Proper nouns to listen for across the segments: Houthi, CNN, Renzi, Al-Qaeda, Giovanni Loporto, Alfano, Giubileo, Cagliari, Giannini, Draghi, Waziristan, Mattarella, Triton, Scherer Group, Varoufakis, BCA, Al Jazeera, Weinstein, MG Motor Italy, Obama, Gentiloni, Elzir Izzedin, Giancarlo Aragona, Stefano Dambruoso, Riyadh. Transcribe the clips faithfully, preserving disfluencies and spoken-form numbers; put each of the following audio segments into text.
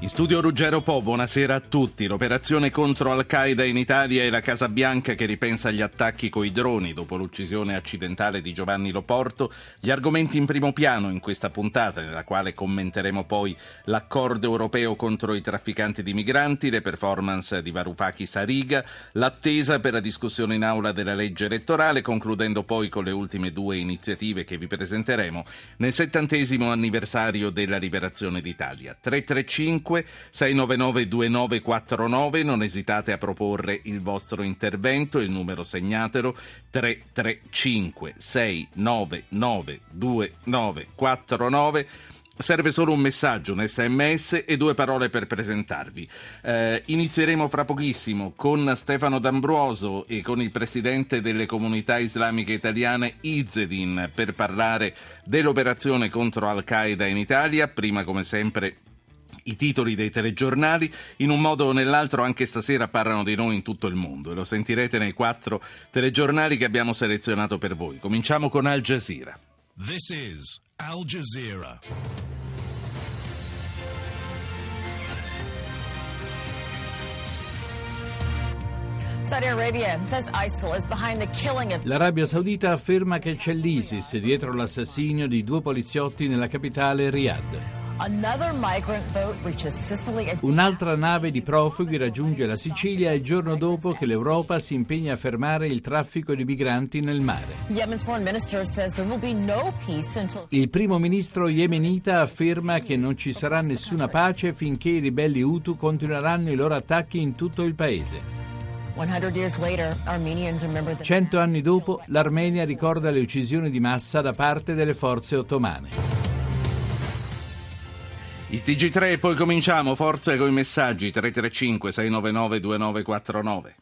In studio Ruggero Po, buonasera a tutti. L'operazione contro Al-Qaeda in Italia e la Casa Bianca che ripensa agli attacchi coi droni dopo l'uccisione accidentale di Giovanni Loporto. Gli argomenti in primo piano in questa puntata, nella quale commenteremo poi l'accordo europeo contro i trafficanti di migranti, le performance di Varoufakis a Riga, l'attesa per la discussione in aula della legge elettorale, concludendo poi con le ultime due iniziative che vi presenteremo nel settantesimo anniversario della liberazione d'Italia. tre tre cinque sei nove nove due nove quattro nove, non esitate a proporre il vostro intervento, il numero segnatelo tre tre cinque sei nove nove due nove quattro nove. Serve solo un messaggio, un sms e due parole per presentarvi. Eh, inizieremo fra pochissimo con Stefano Dambruoso e con il presidente delle comunità islamiche italiane Izzedin per parlare dell'operazione contro Al-Qaeda in Italia. Prima, come sempre, i titoli dei telegiornali. In un modo o nell'altro anche stasera parlano di noi in tutto il mondo e lo sentirete nei quattro telegiornali che abbiamo selezionato per voi. Cominciamo con Al Jazeera. This is Al Jazeera. L'Arabia Saudita afferma che c'è l'ISIS dietro l'assassinio di due poliziotti nella capitale Riyadh. Un'altra nave di profughi raggiunge la Sicilia il giorno dopo che l'Europa si impegna a fermare il traffico di migranti nel mare. Il primo ministro yemenita afferma che non ci sarà nessuna pace finché i ribelli Houthi continueranno i loro attacchi in tutto il paese. Cento anni dopo, l'Armenia ricorda le uccisioni di massa da parte delle forze ottomane. Il T G tre e poi cominciamo, forza con i messaggi tre tre cinque sei nove nove due nove quattro nove.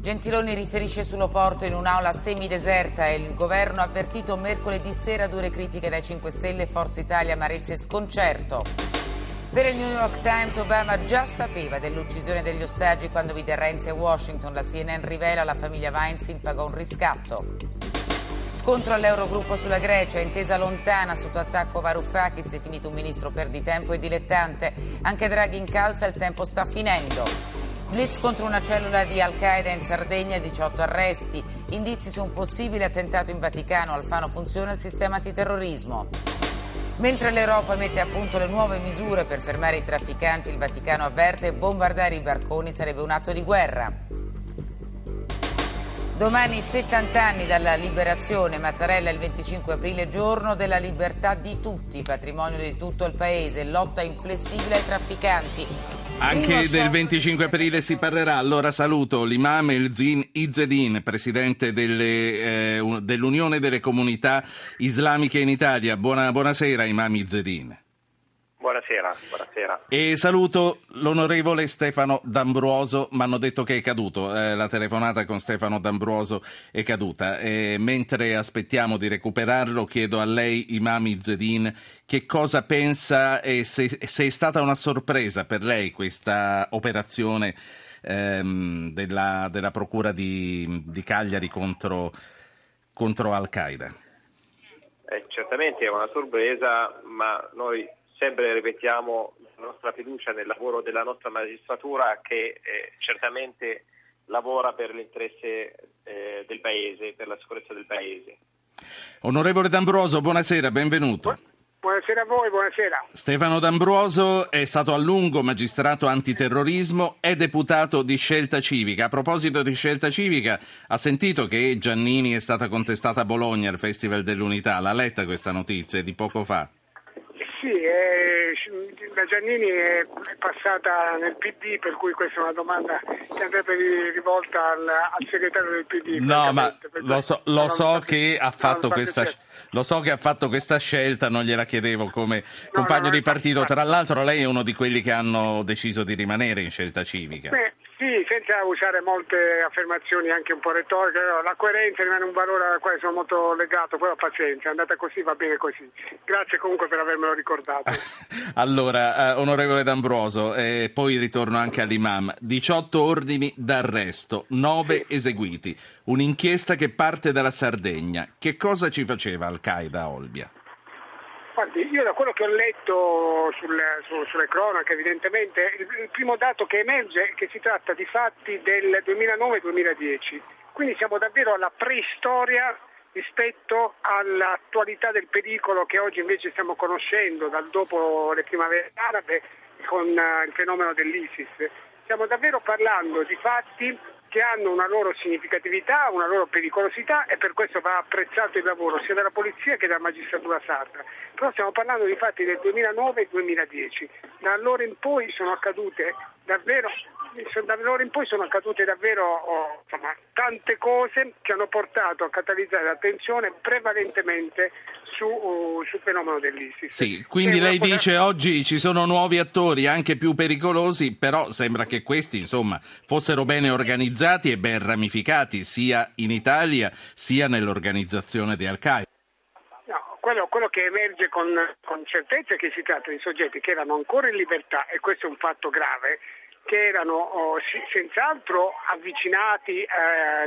Gentiloni riferisce su Loporto in un'aula semideserta e il governo ha avvertito mercoledì sera dure critiche dai cinque Stelle, Forza Italia, amarezza e sconcerto. Per il New York Times Obama già sapeva dell'uccisione degli ostaggi quando vide Renzi a Washington. La C N N rivela la famiglia Weinstein pagò un riscatto. Scontro all'Eurogruppo sulla Grecia, intesa lontana, sotto attacco Varoufakis, definito un ministro perditempo e dilettante. Anche Draghi incalza, il tempo sta finendo. Blitz contro una cellula di Al-Qaeda in Sardegna, diciotto arresti. Indizi su un possibile attentato in Vaticano, Alfano funziona il sistema antiterrorismo. Mentre l'Europa mette a punto le nuove misure per fermare i trafficanti, il Vaticano avverte che bombardare i barconi sarebbe un atto di guerra. Domani settanta anni dalla liberazione, Mattarella il venticinque aprile, giorno della libertà di tutti, patrimonio di tutto il paese, lotta inflessibile ai trafficanti. Anche del venticinque aprile si parlerà. Allora saluto l'imam Elzir Izzedin, presidente delle, eh, dell'Unione delle Comunità Islamiche in Italia. Buona, buonasera, imam Izzedin. Buonasera, buonasera. E saluto l'onorevole Stefano Dambruoso, mi hanno detto che è caduto, eh, la telefonata con Stefano Dambruoso è caduta. E mentre aspettiamo di recuperarlo, chiedo a lei, imam Izzedin, che cosa pensa e se, se è stata una sorpresa per lei questa operazione ehm, della, della Procura di, di Cagliari contro, contro Al-Qaeda. Eh, certamente è una sorpresa, ma noi sempre ripetiamo la nostra fiducia nel lavoro della nostra magistratura che eh, certamente lavora per l'interesse eh, del Paese, per la sicurezza del Paese. Onorevole Dambruoso, buonasera, benvenuto. Buonasera a voi, buonasera. Stefano Dambruoso è stato a lungo magistrato antiterrorismo, è deputato di Scelta Civica. A proposito di Scelta Civica, ha sentito che Giannini è stata contestata a Bologna al Festival dell'Unità? L'ha letta questa notizia di poco fa? Sì, eh, la Giannini è passata nel P D, per cui questa è una domanda che andrebbe rivolta al, al segretario del P D. No, ma lo so, lo so che ha fatto questa scelta. Lo so che ha fatto questa scelta, non gliela chiedevo come compagno di partito. Tra l'altro lei è uno di quelli che hanno deciso di rimanere in Scelta Civica. Beh, sì, senza usare molte affermazioni anche un po' retoriche, la coerenza rimane un valore al quale sono molto legato, poi la pazienza, è andata così, va bene così. Grazie comunque per avermelo ricordato. Allora, eh, onorevole Dambruoso, eh, poi ritorno anche all'imam. diciotto ordini d'arresto, nove sì. eseguiti, un'inchiesta che parte dalla Sardegna. Che cosa ci faceva Al-Qaeda a Olbia? Guardi, io da quello che ho letto sul, su, sulle cronache, evidentemente, il, il primo dato che emerge è che si tratta di fatti del duemilanove duemiladieci, quindi siamo davvero alla preistoria rispetto all'attualità del pericolo che oggi invece stiamo conoscendo dal dopo le primavere arabe con uh, il fenomeno dell'ISIS. Stiamo davvero parlando di fatti che hanno una loro significatività, una loro pericolosità, e per questo va apprezzato il lavoro sia della polizia che della magistratura sarda. Però stiamo parlando di fatti del duemilanove duemiladieci. Da allora in poi sono accadute davvero, da allora in poi sono accadute davvero oh, insomma, tante cose che hanno portato a catalizzare l'attenzione prevalentemente su, uh, sul fenomeno dell'ISIS. Sì, quindi sembra lei poter... dice oggi ci sono nuovi attori anche più pericolosi, però sembra che questi, insomma, fossero bene organizzati e ben ramificati sia in Italia sia nell'organizzazione di Al-Qaeda. No, quello, quello che emerge con, con certezza è che si tratta di soggetti che erano ancora in libertà, e questo è un fatto grave, che erano oh, si, senz'altro avvicinati eh,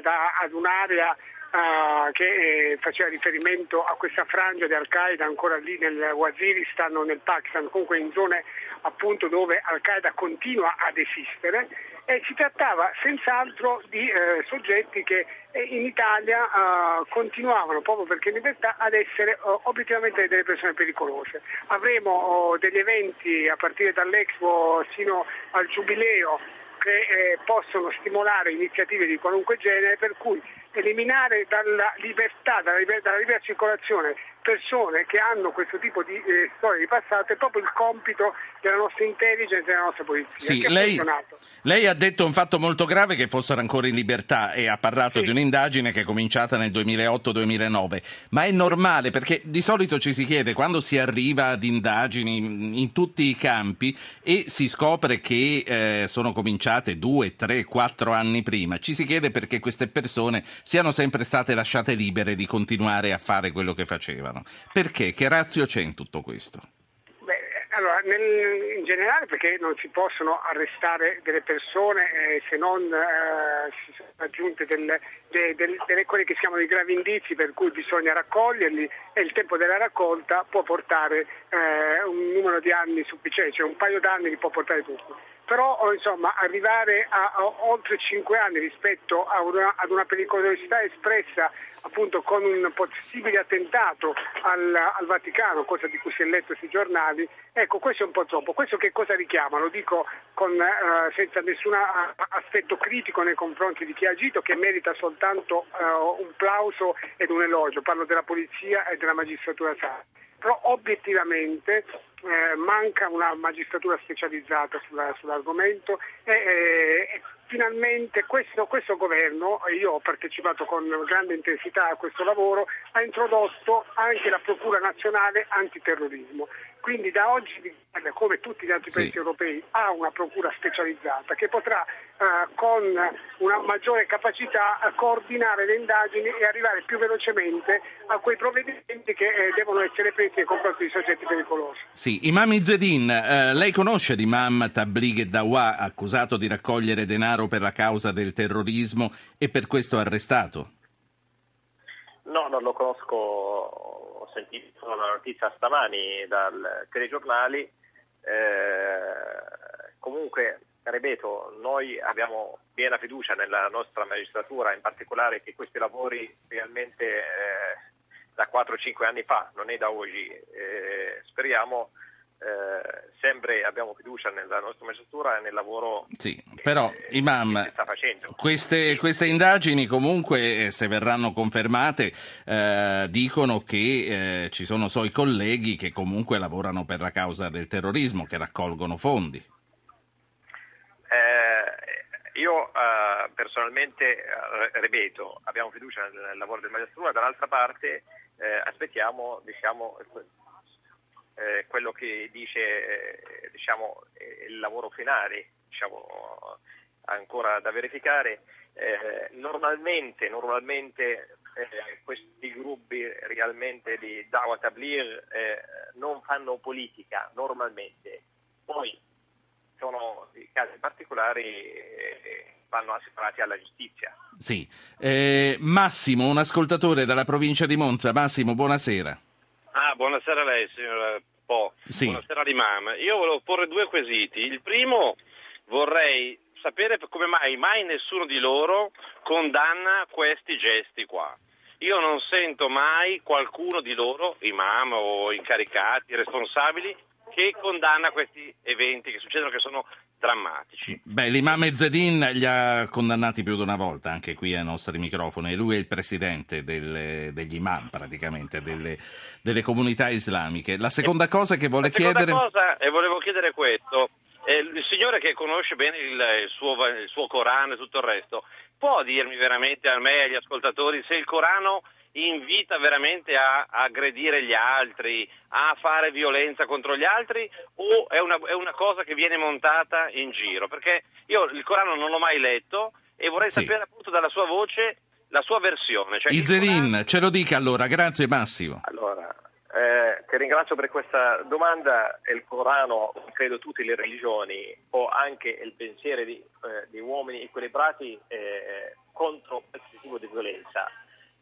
da, ad un'area eh, che eh, faceva riferimento a questa frangia di Al-Qaeda ancora lì nel Waziristan o nel Pakistan, comunque in zone appunto dove Al-Qaeda continua ad esistere. E si trattava senz'altro di eh, soggetti che eh, in Italia eh, continuavano, proprio perché in libertà, ad essere eh, obiettivamente delle persone pericolose. Avremo oh, degli eventi a partire dall'Expo sino al Giubileo che eh, possono stimolare iniziative di qualunque genere, per cui eliminare dalla libertà, dalla, liber- dalla libera circolazione persone che hanno questo tipo di eh, storie di passato è proprio il compito della nostra intelligence e della nostra polizia. Sì, che lei, lei ha detto un fatto molto grave, che fossero ancora in libertà, e ha parlato sì. di un'indagine che è cominciata nel duemilaotto duemilanove, ma è normale, perché di solito ci si chiede, quando si arriva ad indagini in, in tutti i campi e si scopre che eh, sono cominciate due, tre, quattro anni prima, ci si chiede perché queste persone siano sempre state lasciate libere di continuare a fare quello che facevano. Perché? Che razio c'è in tutto questo? Beh, allora, nel, in generale perché non si possono arrestare delle persone eh, se non eh, si sono aggiunte delle, delle, delle, delle quelli che si chiamano i gravi indizi, per cui bisogna raccoglierli, e il tempo della raccolta può portare eh, un numero di anni sufficiente, cioè un paio d'anni li può portare tutti. Però insomma arrivare a, a oltre cinque anni rispetto a una, ad una pericolosità espressa appunto con un possibile attentato al, al Vaticano, cosa di cui si è letto sui giornali, ecco questo è un po' troppo. Questo che cosa richiama? Lo dico con, eh, senza nessun aspetto critico nei confronti di chi ha agito, che merita soltanto eh, un plauso ed un elogio, parlo della polizia e della magistratura sarda. Però obiettivamente eh, manca una magistratura specializzata sulla, sull'argomento e, e finalmente questo, questo governo, e io ho partecipato con grande intensità a questo lavoro, ha introdotto anche la Procura Nazionale Antiterrorismo. Quindi da oggi l'Italia, come tutti gli altri sì. paesi europei, ha una procura specializzata che potrà eh, con una maggiore capacità coordinare le indagini e arrivare più velocemente a quei provvedimenti che eh, devono essere presi nei confronti di soggetti pericolosi. Sì, Imam Izzedin, eh, lei conosce l'imam Tablighi Dawa, accusato di raccogliere denaro per la causa del terrorismo e per questo arrestato? No, non lo conosco. Ho sentito la notizia stamani dal telegiornali, eh, comunque ripeto, noi abbiamo piena fiducia nella nostra magistratura, in particolare che questi lavori realmente eh, da quattro cinque anni fa, non è da oggi, eh, speriamo. Eh, sempre abbiamo fiducia nella nostra magistratura e nel lavoro sì, però, che, Imam, che si sta facendo. facendo. Queste, queste indagini comunque, se verranno confermate, eh, dicono che eh, ci sono suoi colleghi che comunque lavorano per la causa del terrorismo, che raccolgono fondi. Eh, io eh, personalmente, eh, ripeto, abbiamo fiducia nel, nel lavoro del magistratura, dall'altra parte eh, aspettiamo, diciamo... Eh, quello che dice eh, diciamo, eh, il lavoro finale, diciamo, ancora da verificare. Eh, normalmente normalmente eh, questi gruppi realmente di Dawa Tabligh eh, non fanno politica normalmente, poi sono casi particolari eh, vanno assicurati alla giustizia. Sì. Eh, Massimo, un ascoltatore dalla provincia di Monza. Massimo, buonasera. Ah, buonasera a lei, signor Po. Sì. Buonasera all'imam. Io volevo porre due quesiti. Il primo, vorrei sapere come mai mai nessuno di loro condanna questi gesti qua. Io non sento mai qualcuno di loro, imam o incaricati, responsabili, che condanna questi eventi che succedono, che sono drammatici. Beh, l'imam Izzedin li ha condannati più di una volta, anche qui ai nostri microfoni. Lui è il presidente delle, degli imam, praticamente, delle, delle comunità islamiche. La seconda cosa che vuole chiedere... La seconda cosa, e volevo chiedere questo, eh, il signore che conosce bene il, il, suo, il suo Corano e tutto il resto, può dirmi veramente a me e agli ascoltatori se il Corano invita veramente a aggredire gli altri, a fare violenza contro gli altri, o è una, è una cosa che viene montata in giro? Perché io il Corano non l'ho mai letto e vorrei sì. sapere appunto dalla sua voce la sua versione. Cioè, Izzedin, Corano... ce lo dica allora, grazie Massimo. Allora, eh, ti ringrazio per questa domanda. Il Corano, credo tutte le religioni, o anche il pensiero di, eh, di uomini equilibrati eh, contro questo tipo di violenza.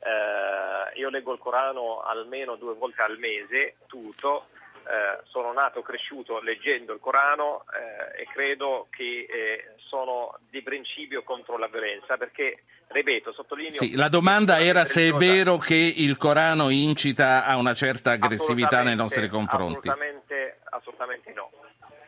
Uh, io leggo il Corano almeno due volte al mese, tutto, uh, sono nato e cresciuto leggendo il Corano uh, e credo che eh, sono di principio contro la violenza, perché, ripeto, sottolineo... Sì, la domanda era se è vero che il Corano incita a una certa aggressività nei nostri confronti. Assolutamente, assolutamente no.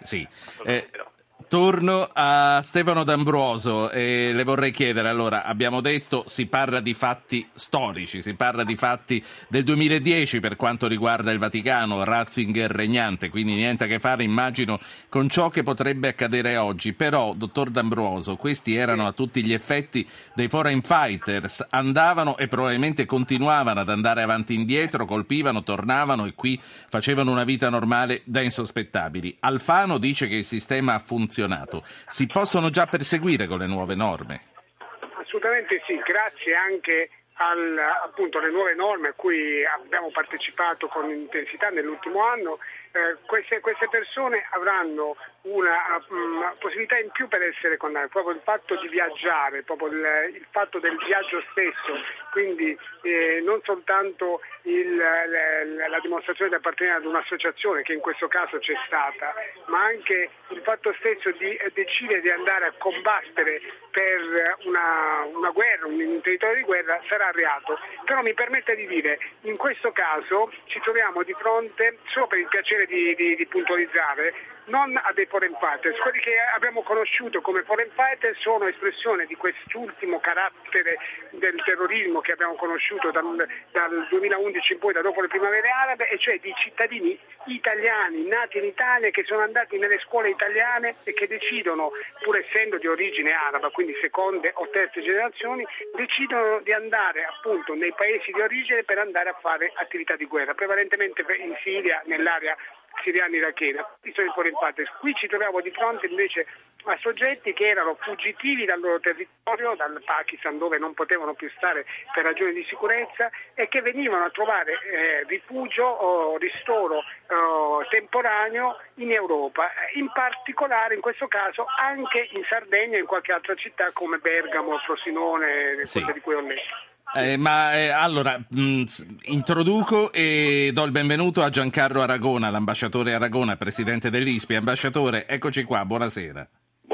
Sì. Assolutamente eh... no. Torno a Stefano Dambruoso e le vorrei chiedere, allora, abbiamo detto si parla di fatti storici, si parla di fatti del duemiladieci per quanto riguarda il Vaticano, Ratzinger regnante, quindi niente a che fare, immagino, con ciò che potrebbe accadere oggi, però, dottor Dambruoso, questi erano a tutti gli effetti dei foreign fighters, andavano e probabilmente continuavano ad andare avanti e indietro, colpivano, tornavano e qui facevano una vita normale da insospettabili. Alfano dice che il sistema ha funzionato. Si possono già perseguire con le nuove norme? Assolutamente sì, grazie anche al, appunto, alle nuove norme a cui abbiamo partecipato con intensità nell'ultimo anno. Eh, queste, queste persone avranno una um, possibilità in più per essere condannate, proprio il fatto di viaggiare, proprio il, il fatto del viaggio stesso, quindi eh, non soltanto il, la, la dimostrazione di appartenere ad un'associazione, che in questo caso c'è stata, ma anche il fatto stesso di decidere di andare a combattere per una, una guerra, un, un territorio di guerra, sarà reato. Però mi permetta di dire, in questo caso ci troviamo di fronte, solo per il piacere di, di, di puntualizzare, non a dei foreign fighters. Quelli che abbiamo conosciuto come foreign fighters sono espressione di quest'ultimo carattere del terrorismo che abbiamo conosciuto dal, dal duemilaundici in poi, da dopo le primavere arabe, e cioè di cittadini italiani nati in Italia, che sono andati nelle scuole italiane e che decidono, pur essendo di origine araba, quindi seconde o terze generazioni, decidono di andare appunto nei paesi di origine per andare a fare attività di guerra, prevalentemente in Siria, nell'area siriana irachena. Qui ci troviamo di fronte invece a soggetti che erano fuggitivi dal loro territorio, dal Pakistan, dove non potevano più stare per ragioni di sicurezza, e che venivano a trovare eh, rifugio o ristoro eh, temporaneo in Europa, in particolare in questo caso anche in Sardegna e in qualche altra città come Bergamo, Frosinone, sì. quelle di cui ho letto. Eh, ma eh, allora mh, introduco e do il benvenuto a Giancarlo Aragona, l'ambasciatore Aragona, presidente dell'I S P I. Ambasciatore, eccoci qua, buonasera.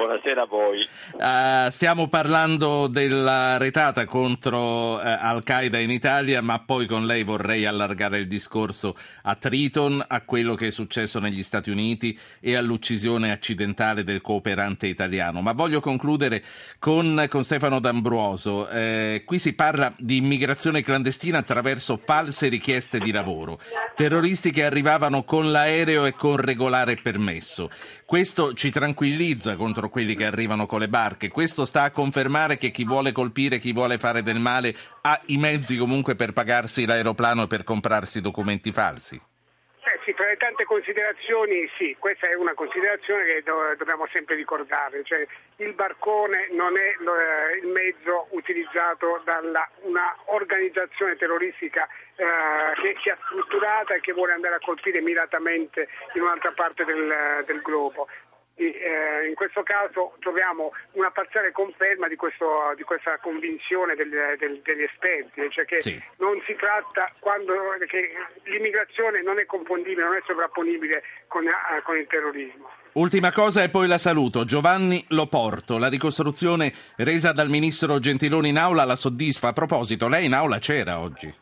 Buonasera a voi. Uh, stiamo parlando della retata contro uh, Al-Qaeda in Italia, ma poi con lei vorrei allargare il discorso a Triton, a quello che è successo negli Stati Uniti e all'uccisione accidentale del cooperante italiano. Ma voglio concludere con, con Stefano Dambruoso. Eh, qui si parla di immigrazione clandestina attraverso false richieste di lavoro, terroristi che arrivavano con l'aereo e con regolare permesso. Questo ci tranquillizza contro quelli che arrivano con le barche. Questo sta a confermare che chi vuole colpire, chi vuole fare del male, ha i mezzi comunque per pagarsi l'aeroplano e per comprarsi documenti falsi. Eh sì, tra le tante considerazioni, sì, questa è una considerazione che do- dobbiamo sempre ricordare, cioè il barcone non è eh, il mezzo utilizzato da una organizzazione terroristica eh, che sia strutturata e che vuole andare a colpire miratamente in un'altra parte del, del globo. In questo caso troviamo una parziale conferma di, questo, di questa convinzione del, del, degli esperti, cioè che sì. non si tratta quando che l'immigrazione non è confondibile, non è sovrapponibile con, con il terrorismo. Ultima cosa e poi la saluto. Giovanni Loporto, la ricostruzione resa dal ministro Gentiloni in aula la soddisfa? A proposito, lei in aula c'era oggi?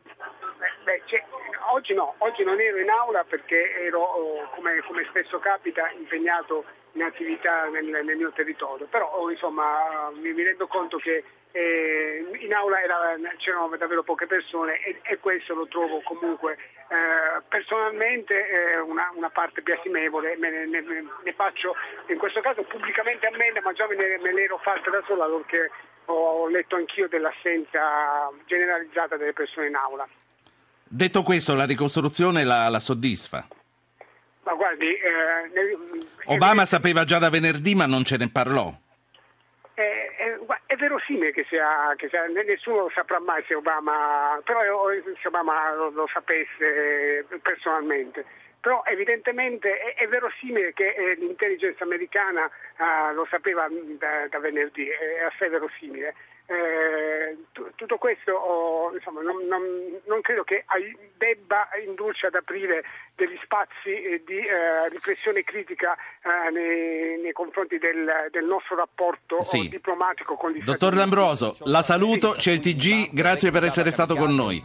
Oggi no, oggi non ero in aula perché ero, come, come spesso capita, impegnato in attività nel, nel mio territorio, però insomma mi, mi rendo conto che eh, in aula era, c'erano davvero poche persone e, e questo lo trovo comunque eh, personalmente eh, una, una parte biasimevole, me ne, ne, ne faccio in questo caso pubblicamente ammenda, ma già me ne, me ne ero fatta da sola perché ho letto anch'io dell'assenza generalizzata delle persone in aula. Detto questo, la ricostruzione la, la soddisfa? Ma guardi, eh, nel, Obama eh, sapeva già da venerdì, ma non ce ne parlò. È, è, è verosimile che sia, che sia, nessuno lo saprà mai se Obama, però se Obama lo, lo sapesse personalmente. Però evidentemente è, è verosimile che eh, l'intelligence americana eh, lo sapeva da, da venerdì, è assai verosimile. Eh, t- tutto questo oh, insomma, non, non, non credo che debba indurci ad aprire degli spazi eh, di eh, riflessione critica eh, nei, nei confronti del, del nostro rapporto sì. diplomatico con gli Stati Uniti. Dottor Dambruoso, la saluto, c'è il T G, grazie per essere stato con noi.